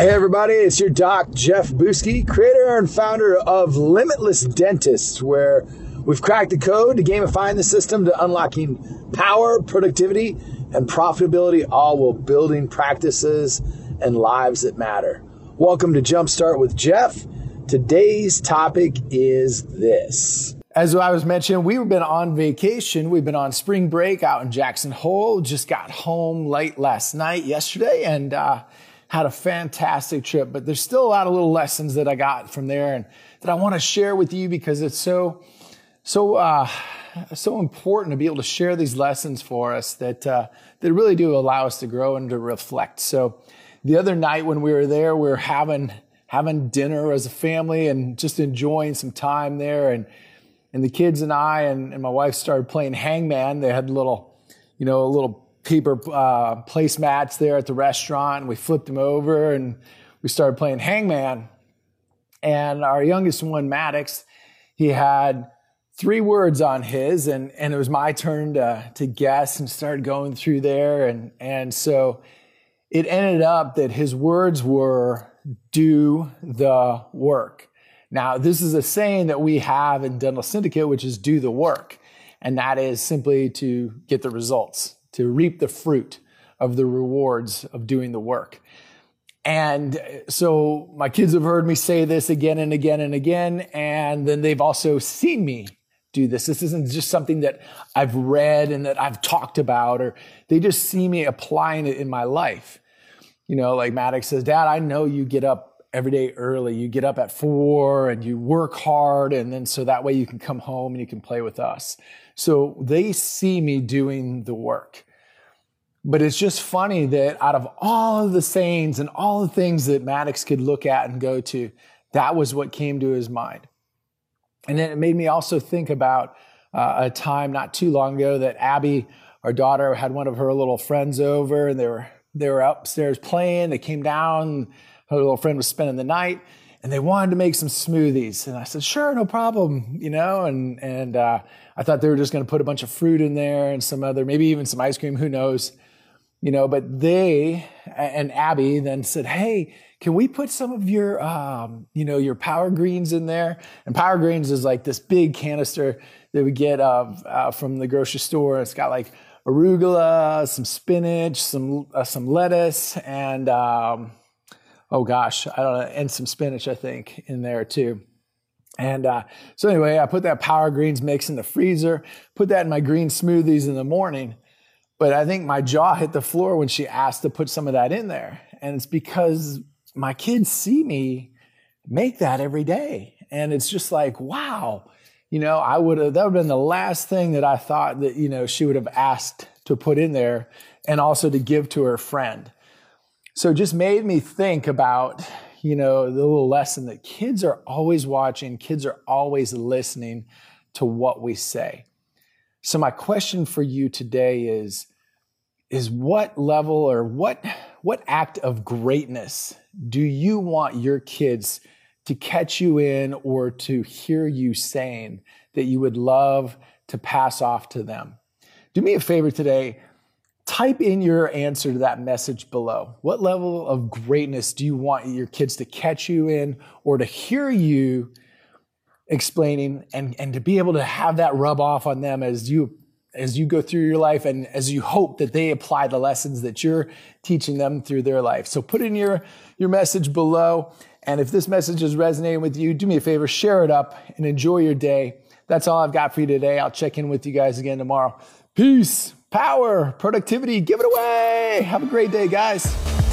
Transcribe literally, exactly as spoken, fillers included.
Hey everybody, it's your doc, Jeff Boosky, creator and founder of Limitless Dentists, where we've cracked the code to gamifying the system to unlocking power, productivity, and profitability, all while building practices and lives that matter. Welcome to Jumpstart with Jeff. Today's topic is this. As I was mentioning, we've been on vacation. We've been on spring break out in Jackson Hole. Just got home late last night, yesterday, and uh had a fantastic trip, but there's still a lot of little lessons that I got from there and that I want to share with you because it's so, so, uh, so important to be able to share these lessons for us that, uh, that really do allow us to grow and to reflect. So the other night when we were there, we were having, having dinner as a family and just enjoying some time there. And, and the kids and I, and, and my wife started playing hangman. They had little, you know, a little paper uh, placemats there at the restaurant, and we flipped them over and we started playing hangman. And our youngest one, Maddox, he had three words on his, and and it was my turn to to guess and start going through there, and and so it ended up that his words were "do the work." Now, this is a saying that we have in Dental Syndicate, which is "do the work," and that is simply to get the results, to reap the fruit of the rewards of doing the work. And so my kids have heard me say this again and again and again, and then they've also seen me do this. This isn't just something that I've read and that I've talked about, or they just see me applying it in my life. You know, like Maddox says, "Dad, I know you get up every day early. You get up at four and you work hard, and then so that way you can come home and you can play with us." So they see me doing the work. But it's just funny that out of all of the sayings and all the things that Maddox could look at and go to, that was what came to his mind. And then it made me also think about uh, a time not too long ago that Abby, our daughter, had one of her little friends over, and they were, they were upstairs playing. They came down, her little friend was spending the night, and they wanted to make some smoothies. And I said, "Sure, no problem," you know, and, and uh, I thought they were just going to put a bunch of fruit in there and some other, maybe even some ice cream, who knows, you know, but they and Abby then said, "Hey, can we put some of your, um, you know, your Power Greens in there?" And Power Greens is like this big canister that we get uh, uh, from the grocery store. It's got like arugula, some spinach, some, uh, some lettuce, and, um, Oh gosh, I don't know, and some spinach, I think, in there too. And uh, so anyway, I put that Power Greens mix in the freezer, put that in my green smoothies in the morning. But I think my jaw hit the floor when she asked to put some of that in there. And it's because my kids see me make that every day. And it's just like, wow, you know, I would have, that would have been the last thing that I thought that, you know, she would have asked to put in there and also to give to her friend. So it just made me think about, you know, the little lesson that kids are always watching, kids are always listening to what we say. So my question for you today is, is what level or what, what act of greatness do you want your kids to catch you in or to hear you saying that you would love to pass off to them? Do me a favor today. Type in your answer to that message below. What level of greatness do you want your kids to catch you in or to hear you explaining, and, and to be able to have that rub off on them as you, as you go through your life and as you hope that they apply the lessons that you're teaching them through their life? So put in your, your message below. And if this message is resonating with you, do me a favor, share it up and enjoy your day. That's all I've got for you today. I'll check in with you guys again tomorrow. Peace. Power, productivity, give it away. Have a great day, guys.